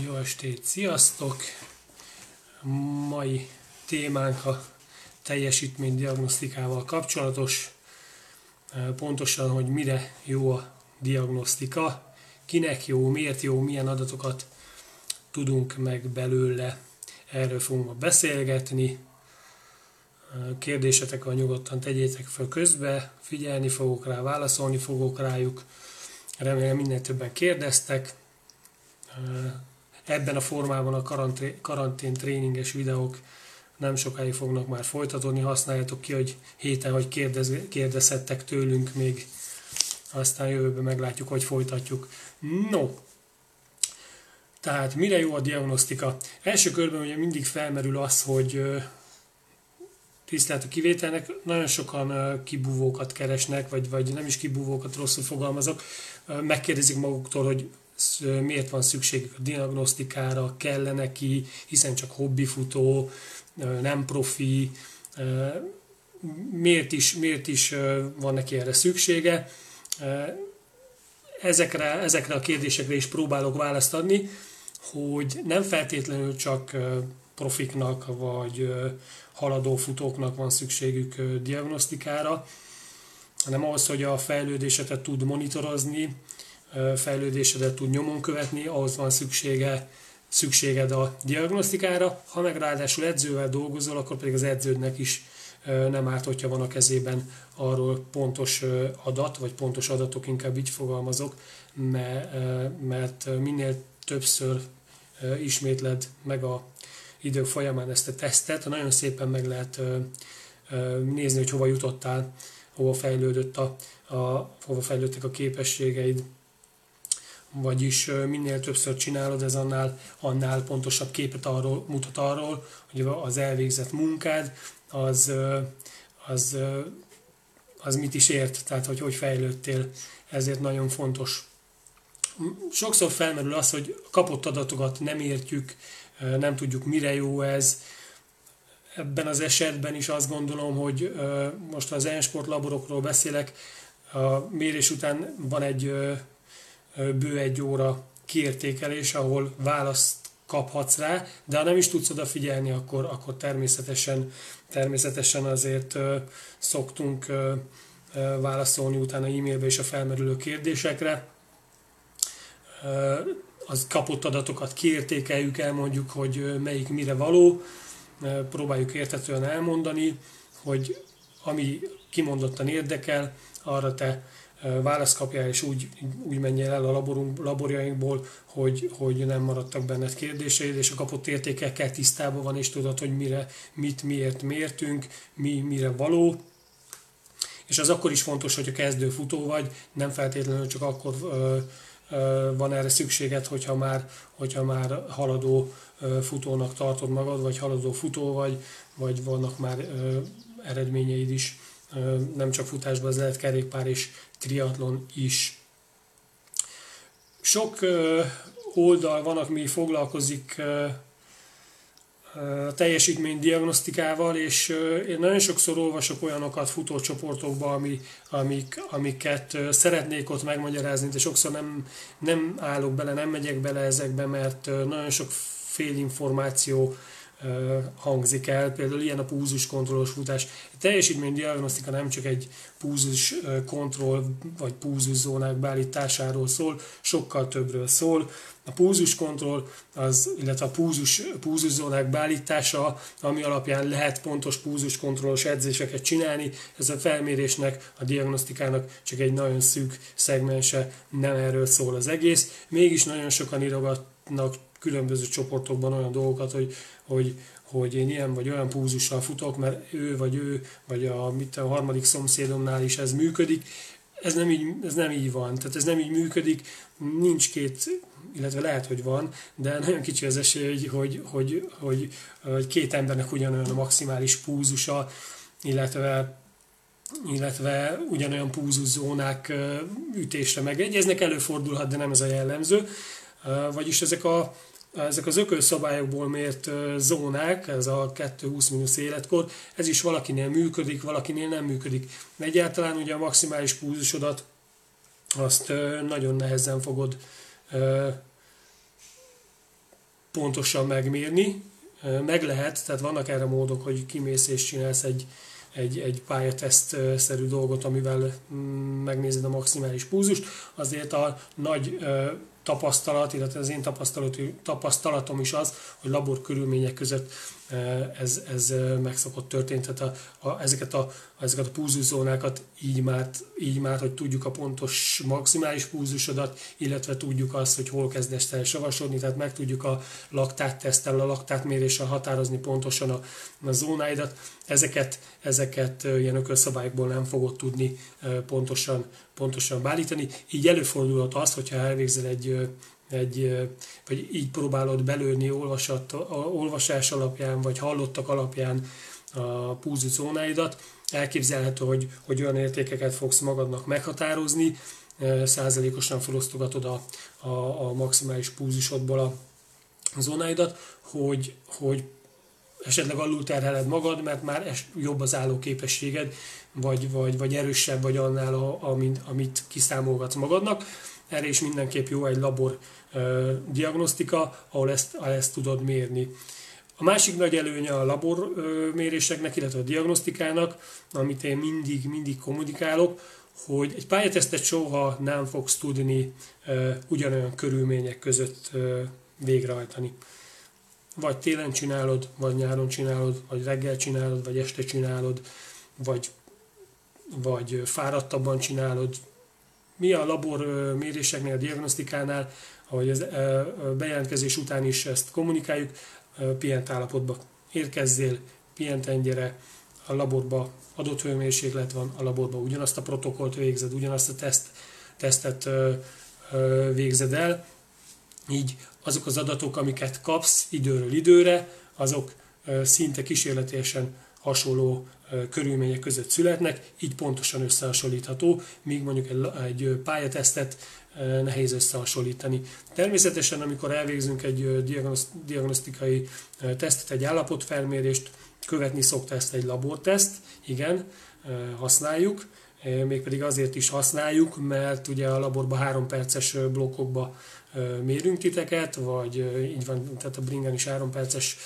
Jó estét, sziasztok! Mai témánk a teljesítménydiagnosztikával kapcsolatos. Pontosan, hogy mire jó a diagnosztika, kinek jó, miért jó, milyen adatokat tudunk meg belőle. Erről fogunk ma beszélgetni. Kérdésetek van, nyugodtan tegyétek fel közbe, figyelni fogok rá, válaszolni fogok rájuk. Remélem minél többen kérdeztek. Ebben a formában a karantén tréninges videók nem sokáig fognak már folytatódni. Használjátok ki, hogy héten, hogy kérdezhettek tőlünk még. Aztán jövőben meglátjuk, hogy folytatjuk. No, tehát mire jó a diagnosztika? Első körben ugye mindig felmerül az, hogy tisztelt a kivételnek, nagyon sokan kibúvókat keresnek, vagy nem is kibúvókat, rosszul fogalmazok. Megkérdezik maguktól, hogy miért van szükségük a diagnosztikára, kell neki, hiszen csak hobbifutó, nem profi, miért is van neki erre szüksége. Ezekre a kérdésekre is próbálok választ adni, hogy nem feltétlenül csak profiknak vagy haladó futóknak van szükségük diagnosztikára, hanem ahhoz, hogy a fejlődésedet tud monitorozni, fejlődésedet tud nyomon követni, ahhoz van szükséged a diagnosztikára. Ha meg ráadásul edzővel dolgozol, akkor pedig az edződnek is nem árt, hogyha van a kezében arról pontos adat, vagy pontos adatok, inkább így fogalmazok, mert minél többször ismétled meg a idő folyamán ezt a tesztet, nagyon szépen meg lehet nézni, hogy hova jutottál, hova fejlődtek a képességeid, vagyis minél többször csinálod, ez annál pontosabb képet mutat arról, hogy az elvégzett munkád az mit is ért, tehát hogy fejlődtél, ezért nagyon fontos. Sokszor felmerül az, hogy kapott adatokat nem értjük, nem tudjuk, mire jó ez. Ebben az esetben is azt gondolom, hogy most az e-sport laborokról beszélek, a mérés után van egy bő egy óra kiértékelés, ahol választ kaphatsz rá, de ha nem is tudsz odafigyelni, akkor természetesen azért szoktunk válaszolni utána e-mailbe és a felmerülő kérdésekre. Az kapott adatokat kiértékeljük, elmondjuk, hogy melyik mire való, próbáljuk érthetően elmondani, hogy ami kimondottan érdekel, arra te választ kapjál, és úgy menjél el a laborjainkból, hogy nem maradtak benned kérdéseid, és a kapott értékekkel tisztában van, és tudod, hogy miért mértünk, mire való. És az akkor is fontos, hogy a kezdő futó vagy, nem feltétlenül csak akkor van erre szükséged, hogyha már haladó futónak tartod magad, vagy haladó futó vagy vannak már eredményeid is, nem csak futásban, az lehet kerékpár és triatlon is. Sok oldal van, ami foglalkozik teljesítménydiagnosztikával, és én nagyon sokszor olvasok olyanokat futócsoportokba, amiket szeretnék ott megmagyarázni, de sokszor nem állok bele, nem megyek bele ezekbe, mert nagyon sok félinformáció hangzik el, például ilyen a púzuskontrollos futás. A teljesítménydiagnosztika nem csak egy púzuskontroll vagy púzuszónák beállításáról szól, sokkal többről szól. A púzuskontroll, illetve a púzuszónák beállítása, ami alapján lehet pontos púzuskontrollos edzéseket csinálni, ez a felmérésnek, a diagnosztikának csak egy nagyon szűk szegmense, nem erről szól az egész. Mégis nagyon sokan írogatnak különböző csoportokban olyan dolgokat, hogy én ilyen vagy olyan púzussal futok, mert ő vagy a harmadik szomszédomnál is ez működik. Ez nem így van, tehát ez nem így működik, nincs két, illetve lehet, hogy van, de nagyon kicsi az esély, hogy két embernek ugyanolyan a maximális púzusa, illetve ugyanolyan púzuszónák ütésre megegyeznek, előfordulhat, de nem ez a jellemző. Vagyis ezek az ökölszabályokból mért zónák, ez a 2-20- életkor, ez is valakinél működik, valakinél nem működik. Egyáltalán ugye a maximális púzusodat azt nagyon nehezen fogod pontosan megmérni. Meg lehet, tehát vannak erre módok, hogy kimész és csinálsz egy pályatesztszerű dolgot, amivel megnézed a maximális pulzust. Azért a nagy tapasztalat, illetve az én tapasztalatom is az, hogy labor körülmények között ez meg szokott történni. Tehát ezeket a pulzuszónákat így már, hogy tudjuk a pontos maximális pulzusodat, illetve tudjuk azt, hogy hol kezdesz el savasodni, tehát meg tudjuk a laktátteszttel, a laktátméréssel határozni pontosan a zónáidat. Ezeket ilyen ökölszabályokból nem fogod tudni pontosan beállítani. Így előfordulhat az, hogyha elvégzel vagy így próbálod belőni olvasás alapján, vagy hallottak alapján a pulzuszónáidat, elképzelhető, hogy olyan értékeket fogsz magadnak meghatározni, százalékosan felosztogatod a maximális pulzusodból a zónáidat, hogy esetleg alul terheled magad, mert már jobb az állóképességed, vagy erősebb vagy annál, amit kiszámolgatsz magadnak. Erre is mindenképp jó egy labor diagnosztika, ahol ezt tudod mérni. A másik nagy előnye a labor méréseknek, illetve a diagnosztikának, amit én mindig kommunikálok, hogy egy pályatesztet soha nem fogsz tudni ugyanolyan körülmények között végrehajtani. Vagy télen csinálod, vagy nyáron csinálod, vagy reggel csinálod, vagy este csinálod, vagy fáradtabban csinálod. Mi a labor méréseknél, a diagnosztikánál, ahogy az bejelentkezés után is ezt kommunikáljuk, pihent állapotba érkezzél, pihenten gyere, a laborba adott hőmérséklet van, a laborba ugyanazt a protokollt végzed, ugyanazt a tesztet végzed el, így azok az adatok, amiket kapsz időről időre, azok szinte kísérletiesen hasonló körülmények között születnek, így pontosan összehasonlítható, míg mondjuk egy pályatesztet nehéz összehasonlítani. Természetesen, amikor elvégzünk egy diagnosztikai tesztet, egy állapotfelmérést, követni szokta ezt egy laborteszt, igen, használjuk, mégpedig azért is használjuk, mert ugye a laborban 3 perces blokkokba mérünk titeket, vagy így van, tehát a bringen is 3 perces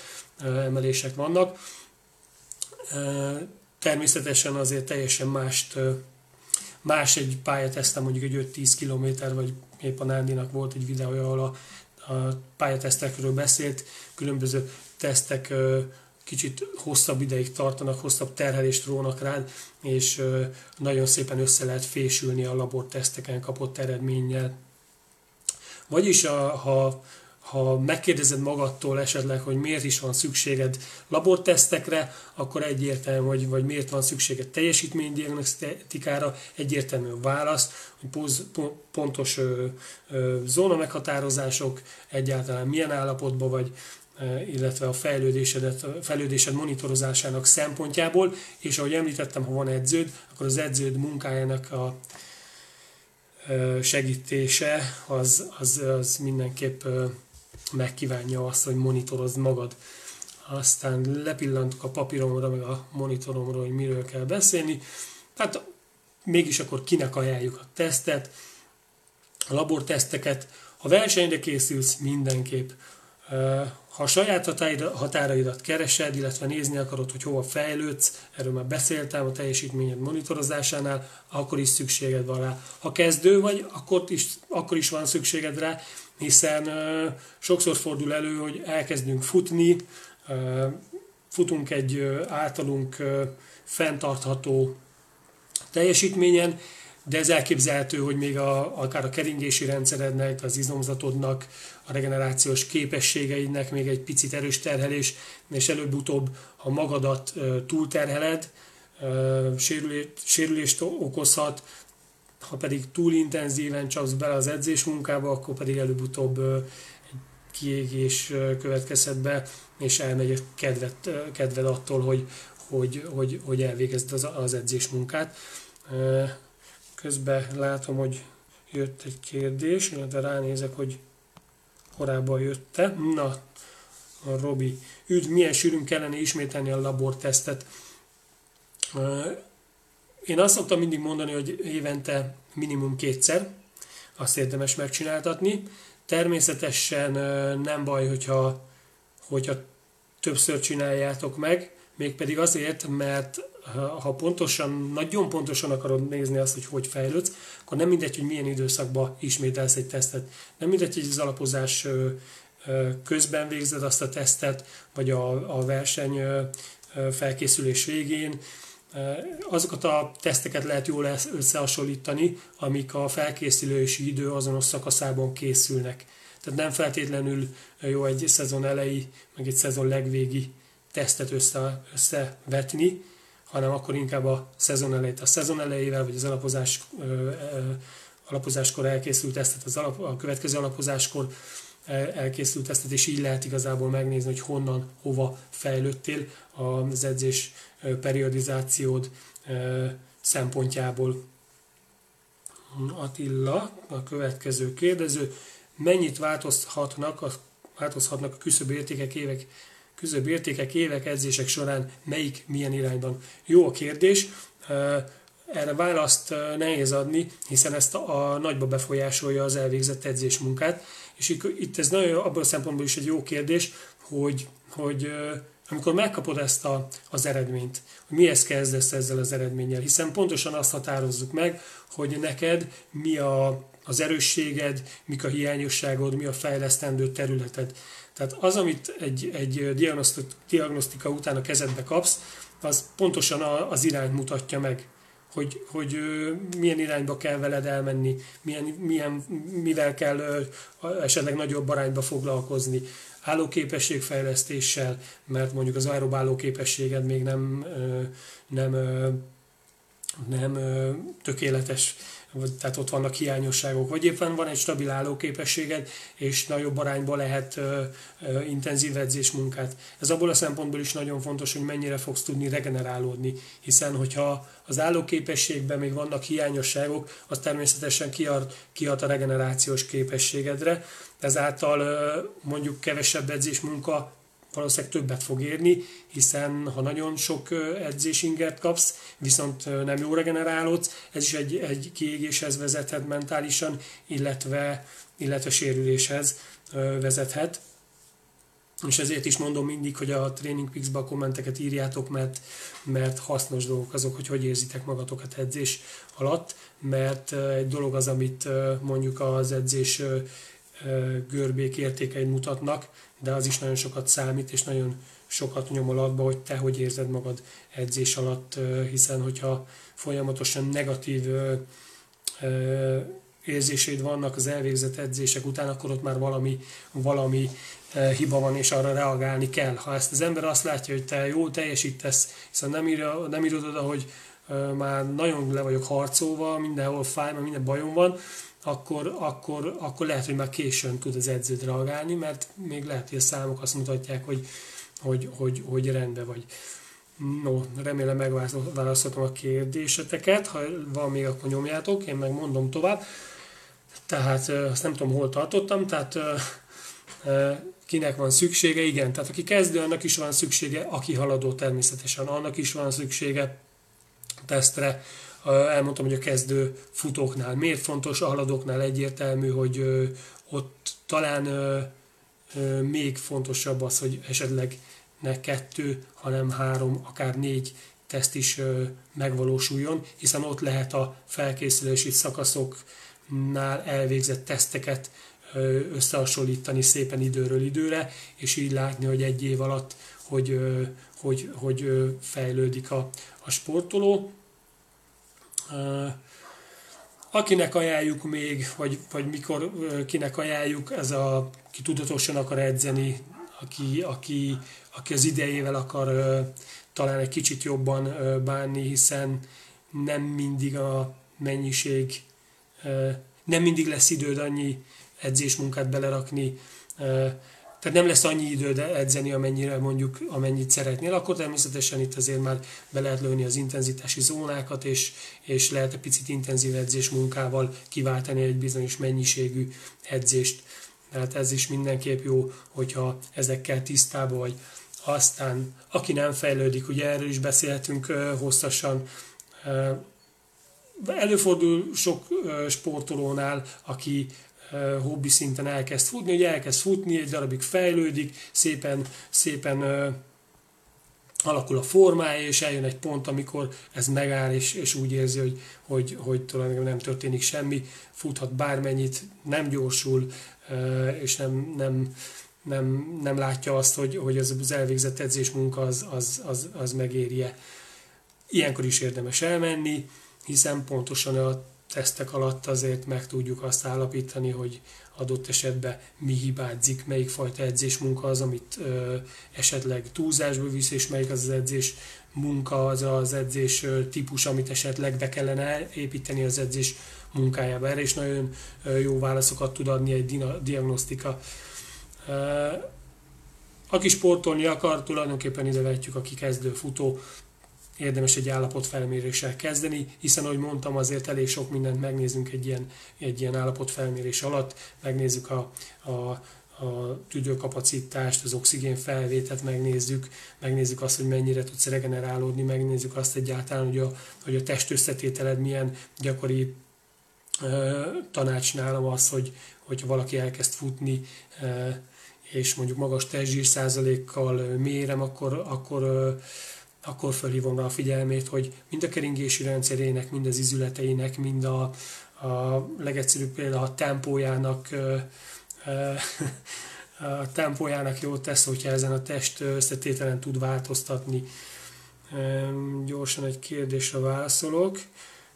emelések vannak. Természetesen azért teljesen más egy pályatesztem, mondjuk egy 5-10 km, vagy épp a Nándinak volt egy videója, ahol a pályatesztekről beszélt, különböző tesztek kicsit hosszabb ideig tartanak, hosszabb terhelést rónak rád, és nagyon szépen össze lehet fésülni a laborteszteken kapott eredménnyel. Vagyis ha megkérdezed magadtól esetleg, hogy miért is van szükséged labortesztekre, akkor egyértelmű, vagy miért van szükséged teljesítménydiagnosztikára, egyértelmű a válasz, hogy pontos zóna meghatározások, egyáltalán milyen állapotban vagy, illetve a fejlődésed monitorozásának szempontjából, és ahogy említettem, ha van edződ, akkor az edződ munkájának a segítése az mindenképp megkívánja azt, hogy monitorozd magad. Aztán lepillantuk a papíromra, meg a monitoromra, hogy miről kell beszélni. Tehát mégis akkor kinek ajánljuk a tesztet, a laborteszteket. Ha versenyre készülsz, mindenképp. Ha a saját határaidat keresed, illetve nézni akarod, hogy hova fejlődsz, erről már beszéltem a teljesítményed monitorozásánál, akkor is szükséged van rá. Ha kezdő vagy, akkor is van szükséged rá, hiszen sokszor fordul elő, hogy elkezdünk futni, futunk egy általunk fenntartható teljesítményen, de ez elképzelhető, hogy még akár a keringési rendszerednek, az izomzatodnak, a regenerációs képességeidnek még egy picit erős terhelés, és előbb-utóbb, ha magadat túlterheled, sérülést okozhat, ha pedig túl intenzíven csapsz bele az edzés munkába, akkor pedig előbb-utóbb egy kiégés következhet be, és elmegy a kedved attól, hogy elvégezd az edzés munkát. Közben látom, hogy jött egy kérdés, illetve ránézek, hogy korábban jött-e. Na, Robi, üdv, milyen sűrűn kellene ismételni a labortesztet? Én azt szoktam mindig mondani, hogy évente minimum 2-szer, azt érdemes megcsináltatni. Természetesen nem baj, hogyha többször csináljátok meg, mégpedig azért, mert ha pontosan, nagyon pontosan akarod nézni azt, hogy fejlődsz, akkor nem mindegy, hogy milyen időszakban ismételsz egy tesztet. Nem mindegy, hogy az alapozás közben végzed azt a tesztet, vagy a verseny felkészülés végén. Azokat a teszteket lehet jól összehasonlítani, amik a felkészülési idő azonos szakaszában készülnek. Tehát nem feltétlenül jó egy szezon elejé, meg egy szezon legvégi tesztet összevetni, hanem akkor inkább a szezon elejét a szezon elejével, vagy az alapozáskor elkészült tesztet, a következő alapozáskor elkészült tesztet, és így lehet igazából megnézni, hogy honnan, hova fejlődtél az edzés periodizációd szempontjából. Attila, a következő kérdező. Mennyit változhatnak a küszöbértékek évek edzések során, melyik milyen irányban? Jó a kérdés, erre választ nehéz adni, hiszen ezt a nagyba befolyásolja az elvégzett edzésmunkát, és itt ez nagyon abban a szempontból is egy jó kérdés, hogy amikor megkapod ezt az eredményt, hogy mihez kezdesz ezzel az eredménnyel, hiszen pontosan azt határozzuk meg, hogy neked mi az erősséged, mik a hiányosságod, mi a fejlesztendő területed. Tehát az, amit egy diagnosztika után a kezedbe kapsz, az pontosan az irányt mutatja meg, hogy milyen irányba kell veled elmenni, mivel kell esetleg nagyobb arányba foglalkozni. Állóképességfejlesztéssel, mert mondjuk az aerob állóképességed még nem tökéletes, tehát ott vannak hiányosságok, vagy éppen van egy stabil állóképességed, és nagyobb arányban lehet intenzív edzésmunkát. Ez abból a szempontból is nagyon fontos, hogy mennyire fogsz tudni regenerálódni, hiszen hogyha az állóképességben még vannak hiányosságok, az természetesen kihat a regenerációs képességedre, ezáltal mondjuk kevesebb edzésmunka valószínűleg többet fog érni, hiszen ha nagyon sok edzésingert kapsz, viszont nem jó regenerálódsz, ez is egy kiégéshez vezethet mentálisan, illetve sérüléshez vezethet. És ezért is mondom mindig, hogy a Training Peaks-ba a kommenteket írjátok, mert hasznos dolgok azok, hogy érzitek magatokat edzés alatt, mert egy dolog az, amit mondjuk az edzés görbék értékeid mutatnak, de az is nagyon sokat számít, és nagyon sokat nyom alatba, hogy te hogy érzed magad edzés alatt, hiszen hogyha folyamatosan negatív érzéseid vannak az elvégzett edzések után, akkor ott már valami hiba van, és arra reagálni kell. Ha ezt az ember azt látja, hogy te jól teljesítesz, hiszen nem írod oda, hogy már nagyon le vagyok harcolva, mindenhol fáj, mert minden bajom van, akkor lehet, hogy már későn tud az edződ reagálni, mert még lehet, hogy a számok azt mutatják, hogy rendben vagy. No, remélem megválaszoltam a kérdéseteket, ha van még, akkor nyomjátok, én meg mondom tovább. Tehát azt nem tudom, hol tartottam, tehát kinek van szüksége, igen, tehát aki kezdő, annak is van szüksége, aki haladó természetesen, annak is van szüksége tesztre. Elmondtam, hogy a kezdő futóknál miért fontos, a haladóknál egyértelmű, hogy ott talán még fontosabb az, hogy esetleg ne 2, hanem 3, akár 4 teszt is megvalósuljon, hiszen ott lehet a felkészülési szakaszoknál elvégzett teszteket összehasonlítani szépen időről időre, és így látni, hogy egy év alatt hogy fejlődik a sportoló. Akinek ajánljuk még, vagy mikor kinek ajánljuk, ez aki tudatosan akar edzeni, aki az idejével akar talán egy kicsit jobban bánni, hiszen nem mindig a mennyiség, nem mindig lesz időd annyi edzésmunkát belerakni, tehát nem lesz annyi időd edzeni, amennyire mondjuk, amennyit szeretnél, akkor természetesen itt azért már be lehet lőni az intenzitási zónákat, és lehet egy picit intenzív edzés munkával kiváltani egy bizonyos mennyiségű edzést. Tehát ez is mindenképp jó, hogyha ezekkel tisztában vagy. Aztán, aki nem fejlődik, ugye erről is beszélhetünk hosszasan. Előfordul sok sportolónál, aki hobbi szinten elkezd futni, hogy elkezd futni, egy darabig fejlődik, szépen alakul a formája, és eljön egy pont, amikor ez megáll, és úgy érzi, hogy tulajdonképpen nem történik semmi, futhat bármennyit, nem gyorsul, és nem látja azt, hogy az elvégzett edzésmunka az megérje. Ilyenkor is érdemes elmenni, hiszen pontosan a tesztek alatt azért meg tudjuk azt állapítani, hogy adott esetben mi hibázik, melyik fajta edzésmunka az, amit esetleg túlzásba visz, és melyik az edzésmunka, az az edzés típus, amit esetleg be kellene építeni az edzés munkájába. Erre is nagyon jó válaszokat tud adni egy diagnosztika. Aki sportolni akar, tulajdonképpen ide vetjük, aki kezdő futó, érdemes egy állapotfelméréssel kezdeni, hiszen, ahogy mondtam, azért elég sok mindent megnézünk egy ilyen állapotfelmérés alatt, megnézzük a tüdőkapacitást, az oxigénfelvételt megnézzük azt, hogy mennyire tudsz regenerálódni, megnézzük azt egyáltalán, hogy a testösszetételed milyen. Gyakori tanács nálam az, hogyha valaki elkezd futni, és mondjuk magas testzsírszázalékkal mérem, akkor fölhívom rá a figyelmét, hogy mind a keringési rendszerének, mind az izületeinek, mind a legegyszerűbb például a tempójának jót tesz, hogyha ezen a test összetételen tud változtatni. Gyorsan egy kérdésre válaszolok.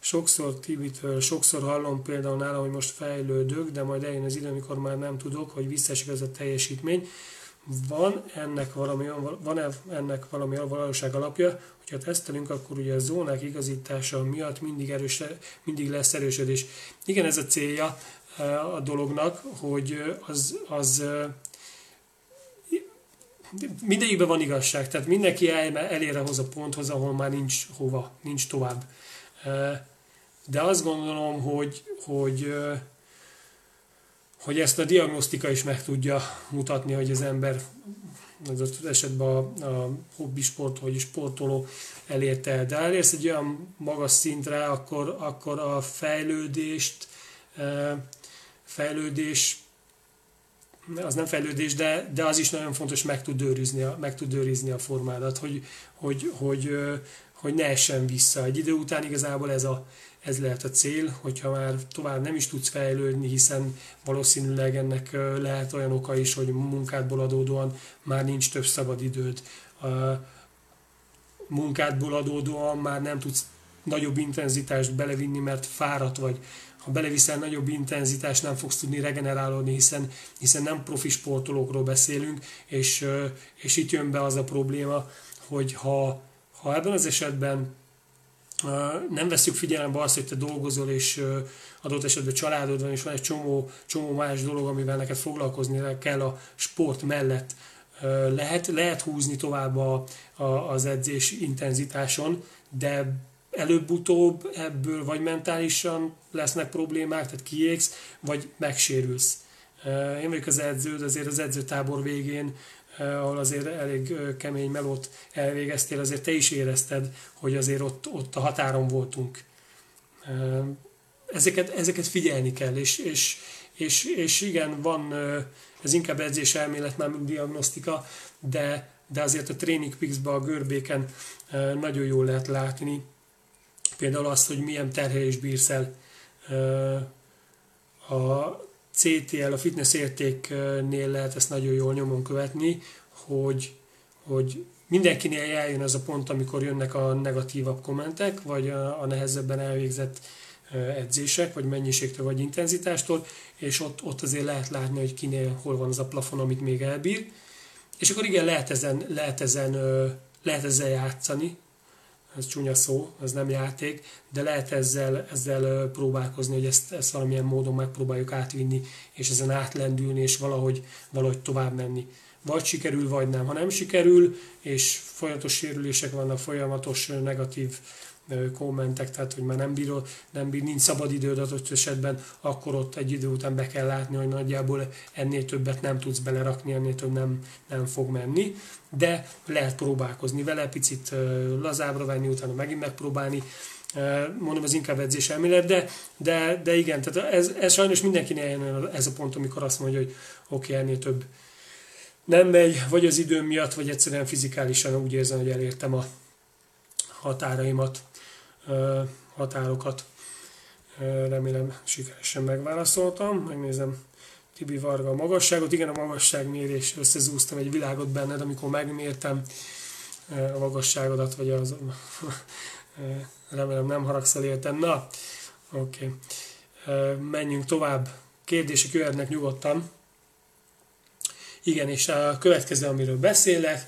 Sokszor Tibitől, sokszor hallom például nála, hogy most fejlődök, de majd eljön az idő, amikor már nem tudok, hogy visszaesik ez a teljesítmény. Van ennek valami valóság alapja, hogyha tesztelünk, akkor ugye a zónák igazítása miatt mindig lesz erősödés. Igen, ez a célja a dolognak, hogy az mindegyikben van igazság, tehát mindenki elér ahhoz a ponthoz, ahol már nincs hova, nincs tovább. De azt gondolom, hogy ezt a diagnosztika is meg tudja mutatni, hogy az ember, az esetben a hobbisport, vagy sportoló elérte el. De elérsz egy olyan magas szintre, akkor a fejlődés, az nem fejlődés, de az is nagyon fontos, meg tud őrizni a formádat, hogy ne essen vissza. Egy idő után igazából ez lehet a cél, hogyha már tovább nem is tudsz fejlődni, hiszen valószínűleg ennek lehet olyan oka is, hogy munkádból adódóan már nincs több szabad időd. A munkádból adódóan már nem tudsz nagyobb intenzitást belevinni, mert fáradt vagy. Ha beleviszel nagyobb intenzitást, nem fogsz tudni regenerálódni, hiszen nem profi sportolókról beszélünk, és itt jön be az a probléma, hogy ha ebben az esetben nem veszük figyelembe azt, hogy te dolgozol, és adott esetben családod van, és van egy csomó más dolog, amivel neked foglalkozni kell a sport mellett. Lehet húzni tovább az edzés intenzitáson, de előbb-utóbb ebből vagy mentálisan lesznek problémák, tehát kiégsz, vagy megsérülsz. Én vagyok az edződ, azért az edzőtábor végén, ahol azért elég kemény melót elvégeztél, azért te is érezted, hogy azért ott a határon voltunk. Ezeket figyelni kell, és igen, van, ez inkább edzés elmélet, már mint diagnosztika, de azért a Training Peaks-ben, a görbéken nagyon jól lehet látni, például azt, hogy milyen terhelést bírsz el. A CTL, a fitness értéknél lehet ezt nagyon jól nyomon követni, hogy mindenkinél eljön az a pont, amikor jönnek a negatívabb kommentek, vagy a nehezebben elvégzett edzések, vagy mennyiségtől, vagy intenzitástól, és ott azért lehet látni, hogy kinél hol van az a plafon, amit még elbír. És akkor igen, lehet ezzel játszani. Ez csúnya szó, ez nem játék, de lehet ezzel próbálkozni, hogy ezt valamilyen módon megpróbáljuk átvinni, és ezen átlendülni, és valahogy tovább menni. Vagy sikerül, vagy nem. Ha nem sikerül, és folyamatos sérülések vannak, folyamatos negatív kommentek, tehát hogy már nem bírod, nincs szabad időd adott esetben, akkor ott egy idő után be kell látni, hogy nagyjából ennél többet nem tudsz belerakni, ennél több nem fog menni, de lehet próbálkozni vele, picit lazábbra venni, utána megint megpróbálni, mondom, az inkább edzés elmélet, de igen, tehát ez sajnos mindenkinél jön ez a pont, amikor azt mondja, hogy oké, ennél több nem megy, vagy az időm miatt, vagy egyszerűen fizikálisan úgy érzem, hogy elértem a határaimat, határokat. Remélem sikeresen megválaszoltam. Megnézem Tibi Varga a magasságot. Igen, a magasságmérés, összezúztam egy világot benned, amikor megmértem a magasságodat, vagy az... Remélem nem haragszel értem. Na, oké. Menjünk tovább. Kérdések jöhetnek nyugodtan. Igen, és a következő, amiről beszélek,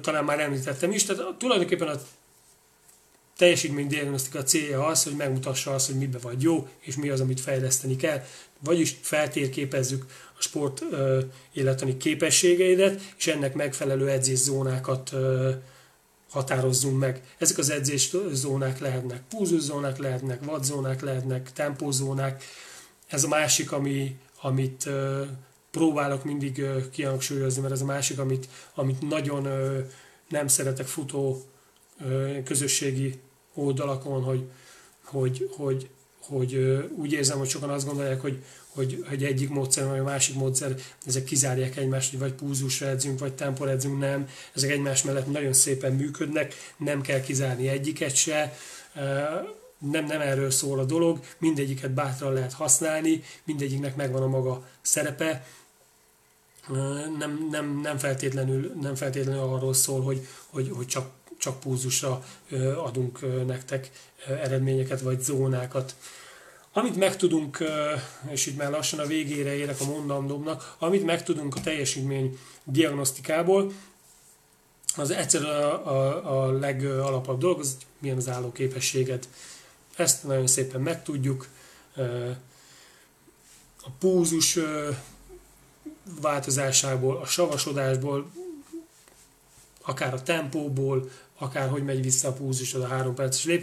talán már említettem is, tehát tulajdonképpen a teljesítménydiagnosztika célja az, hogy megmutassa azt, hogy mibe vagy jó, és mi az, amit fejleszteni kell. Vagyis feltérképezzük a sport élettani képességeidet, és ennek megfelelő edzészónákat határozzunk meg. Ezek az edzészónák lehetnek pulzuszónák, lehetnek vadzónák, lehetnek tempózónák. Ez a másik, amit próbálok mindig kihangsúlyozni, mert ez a másik, amit nagyon nem szeretek futó közösségi oldalakon, hogy úgy érzem, hogy sokan azt gondolják, hogy egyik módszer vagy a másik módszer, ezek kizárják egymást, hogy vagy pulzusra edzünk, vagy tempóra edzünk, nem. Ezek egymás mellett nagyon szépen működnek, nem kell kizárni egyiket se, nem erről szól a dolog, mindegyiket bátran lehet használni, mindegyiknek megvan a maga szerepe, nem feltétlenül arról szól, hogy csak pulzusra adunk nektek eredményeket, vagy zónákat. Amit megtudunk, és itt már lassan a végére érek a mondandómnak, amit megtudunk a teljesítmény diagnosztikából, az egyszerűen a legalapabb dolog, az milyen az állóképességed. Ezt nagyon szépen megtudjuk. A pulzus változásából, a savasodásból, akár a tempóból, akár hogy megy vissza a pulzusod a 3 perces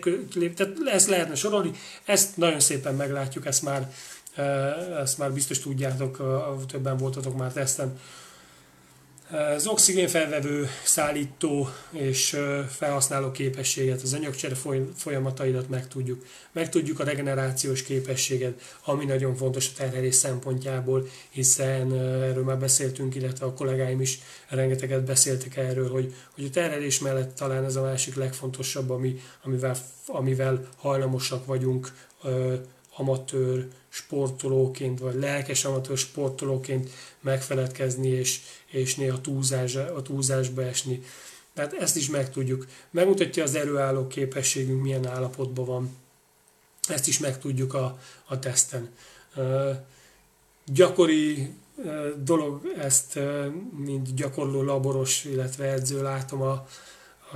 tehát ezt lehetne sorolni, ezt nagyon szépen meglátjuk, ezt már biztos tudjátok, többen voltatok már teszten. Az oxigénfelvevő, szállító és felhasználó képességet, az anyagcsere folyamataidat megtudjuk. Megtudjuk a regenerációs képességet, ami nagyon fontos a terhelés szempontjából, hiszen erről már beszéltünk, illetve a kollégáim is rengeteget beszéltek erről, hogy a terhelés mellett talán ez a másik legfontosabb, amivel hajlamosak vagyunk amatőr sportolóként, vagy lelkes amatőr sportolóként megfeledkezni, és néha a túlzásba esni. Tehát ezt is megtudjuk. Megmutatja az erőálló képességünk, milyen állapotban van. Ezt is megtudjuk a teszten. Gyakori dolog, ezt mint gyakorló laboros, illetve edző látom a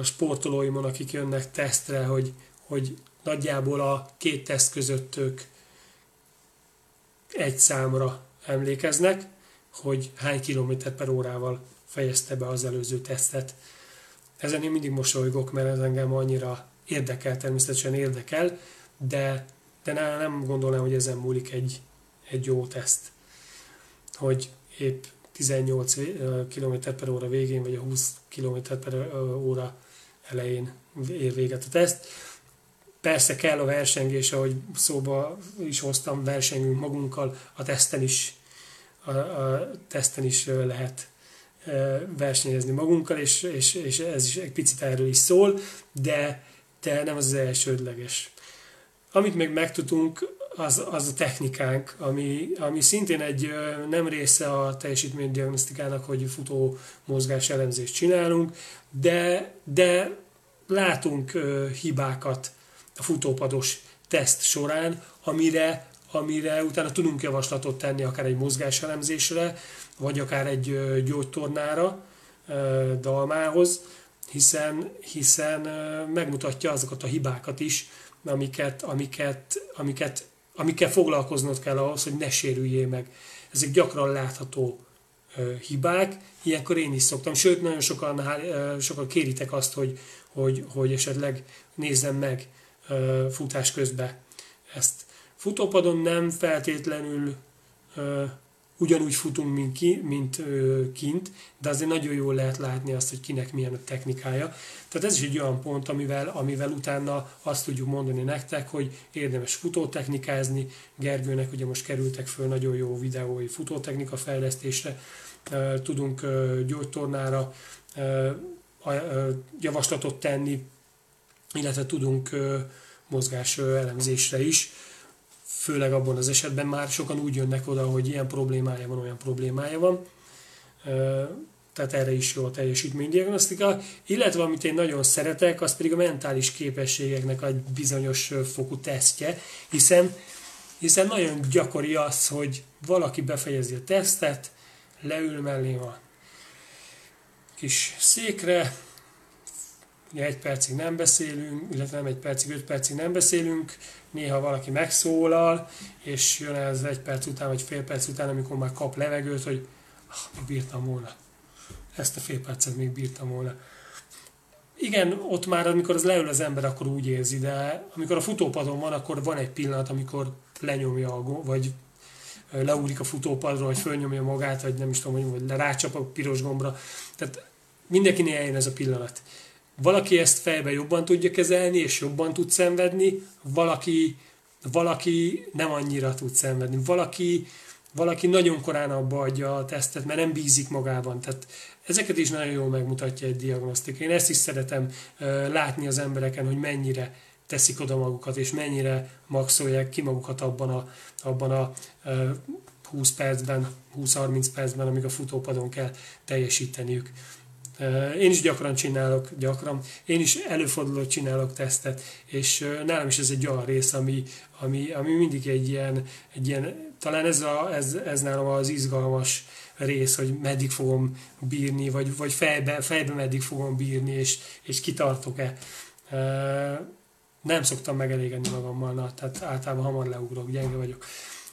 sportolóimon, akik jönnek tesztre, hogy nagyjából a 2 teszt között ők egy számra emlékeznek, hogy hány kilométer per órával fejezte be az előző tesztet. Ezen én mindig mosolygok, mert ez engem annyira érdekel, természetesen érdekel, de nem gondolnám, hogy ezen múlik egy jó teszt. Hogy épp 18 km per óra végén, vagy a 20 km per óra elején ér véget a teszt. Persze kell a versengés, ahogy szóba is hoztam, versengünk magunkkal, a teszten is lehet versenyezni magunkkal, és ez is egy picit erről is szól, de nem az elsődleges. Amit még megtudunk, az a technikánk, ami szintén egy nem része a teljesítménydiagnosztikának, hogy futó mozgás elemzést csinálunk, de látunk hibákat a futópados teszt során, amire utána tudunk javaslatot tenni akár egy mozgáselemzésre, vagy akár egy gyógytornára, dalmához, hiszen megmutatja azokat a hibákat is, amikkel foglalkoznod kell ahhoz, hogy ne sérüljél meg. Ezek gyakran látható hibák, ilyenkor én is szoktam, sőt nagyon sokan kéritek azt, hogy esetleg nézzem meg futás közben ezt. Futópadon nem feltétlenül ugyanúgy futunk, mint kint, de azért nagyon jól lehet látni azt, hogy kinek milyen a technikája. Tehát ez is egy olyan pont, amivel utána azt tudjuk mondani nektek, hogy érdemes futótechnikázni. Gergőnek ugye most kerültek föl nagyon jó videói futótechnika fejlesztésre, tudunk gyógytornára javaslatot tenni, illetve tudunk mozgás elemzésre is. Főleg abban az esetben már sokan úgy jönnek oda, hogy ilyen problémája van, olyan problémája van. Tehát erre is jó a teljesítménydiagnosztika. Illetve amit én nagyon szeretek, az pedig a mentális képességeknek egy bizonyos fokú tesztje, hiszen nagyon gyakori az, hogy valaki befejezi a tesztet, leül mellé a kis székre, ugye 1 percig nem beszélünk, illetve nem 1 percig, 5 percig nem beszélünk, néha valaki megszólal, és jön ez 1 perc után, vagy fél perc után, amikor már kap levegőt, hogy még bírtam volna. Ezt a fél percet még bírtam volna. Igen, ott már, amikor az leül az ember, akkor úgy érzi, de amikor a futópadon van, akkor van egy pillanat, amikor lenyomja, vagy leúlik a futópadról, vagy fölnyomja magát, vagy nem is tudom, hogy rácsap a piros gombra. Tehát mindenkinél eljön ez a pillanat. Valaki ezt fejben jobban tudja kezelni, és jobban tud szenvedni, valaki nem annyira tud szenvedni, valaki nagyon korán abba adja a tesztet, mert nem bízik magában. Tehát ezeket is nagyon jól megmutatja egy diagnosztika. Én ezt is szeretem látni az embereken, hogy mennyire teszik oda magukat, és mennyire maxolják ki magukat abban a 20 percben, 20-30 percben, amíg a futópadon kell teljesíteniük. Én is gyakran. Én is előfordulót csinálok tesztet, és nálam is ez egy olyan rész, ami mindig egy ilyen talán ez nálam az izgalmas rész, hogy meddig fogom bírni, vagy fejbe meddig fogom bírni, és kitartok-e. Nem szoktam megelégedni magammal, tehát általában hamar leugrok, gyenge vagyok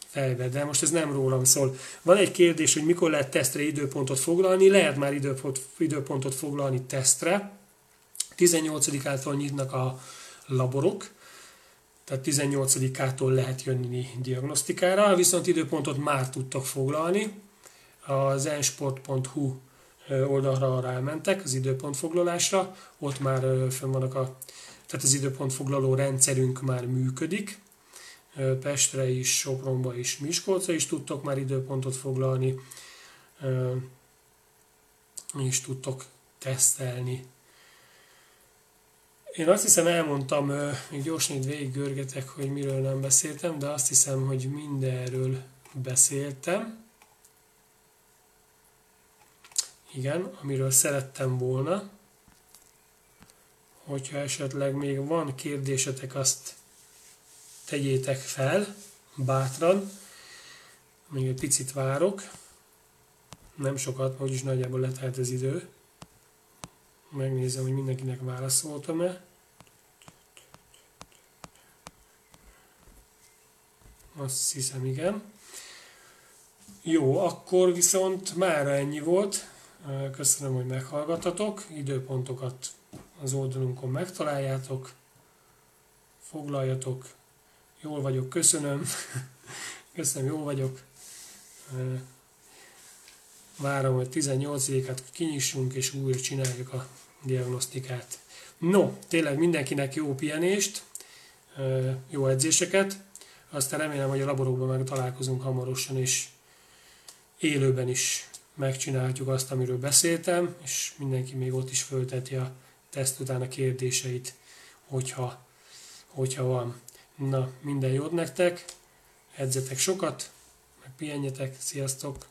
fejbe, de most ez nem rólam szól. Van egy kérdés, hogy mikor lehet tesztre időpontot foglalni. Lehet már időpontot foglalni tesztre. 18-ától nyitnak a laborok, tehát 18-ától lehet jönni diagnosztikára, viszont időpontot már tudtak foglalni. Az ensport.hu oldalra rámentek az időpontfoglalásra, ott már fönn vannak tehát az időpontfoglaló rendszerünk már működik. Pestre is, Sopronba is, Miskolcra is tudtok már időpontot foglalni, és tudtok tesztelni. Én azt hiszem elmondtam, még gyorsan itt végiggörgetek, hogy miről nem beszéltem, de azt hiszem, hogy mindenről beszéltem. Igen, amiről szerettem volna. Hogyha esetleg még van kérdésetek, azt tegyétek fel, bátran, még egy picit várok, nem sokat, mert úgyis nagyjából letelt az idő. Megnézem, hogy mindenkinek válaszoltam-e. Azt hiszem, igen. Jó, akkor viszont mára ennyi volt. Köszönöm, hogy meghallgattatok. Időpontokat az oldalunkon megtaláljátok, foglaljatok. Jól vagyok, köszönöm. Köszönöm, jól vagyok. Várom, hogy 18-át kinyissunk, és újra csináljuk a diagnosztikát. No, tényleg mindenkinek jó pihenést, jó edzéseket. Aztán remélem, hogy a laborokban meg találkozunk hamarosan, és élőben is megcsinálhatjuk azt, amiről beszéltem, és mindenki még ott is fölteti a teszt után a kérdéseit, hogyha van. Na, minden jót nektek, edzetek sokat, meg pihenjetek, sziasztok!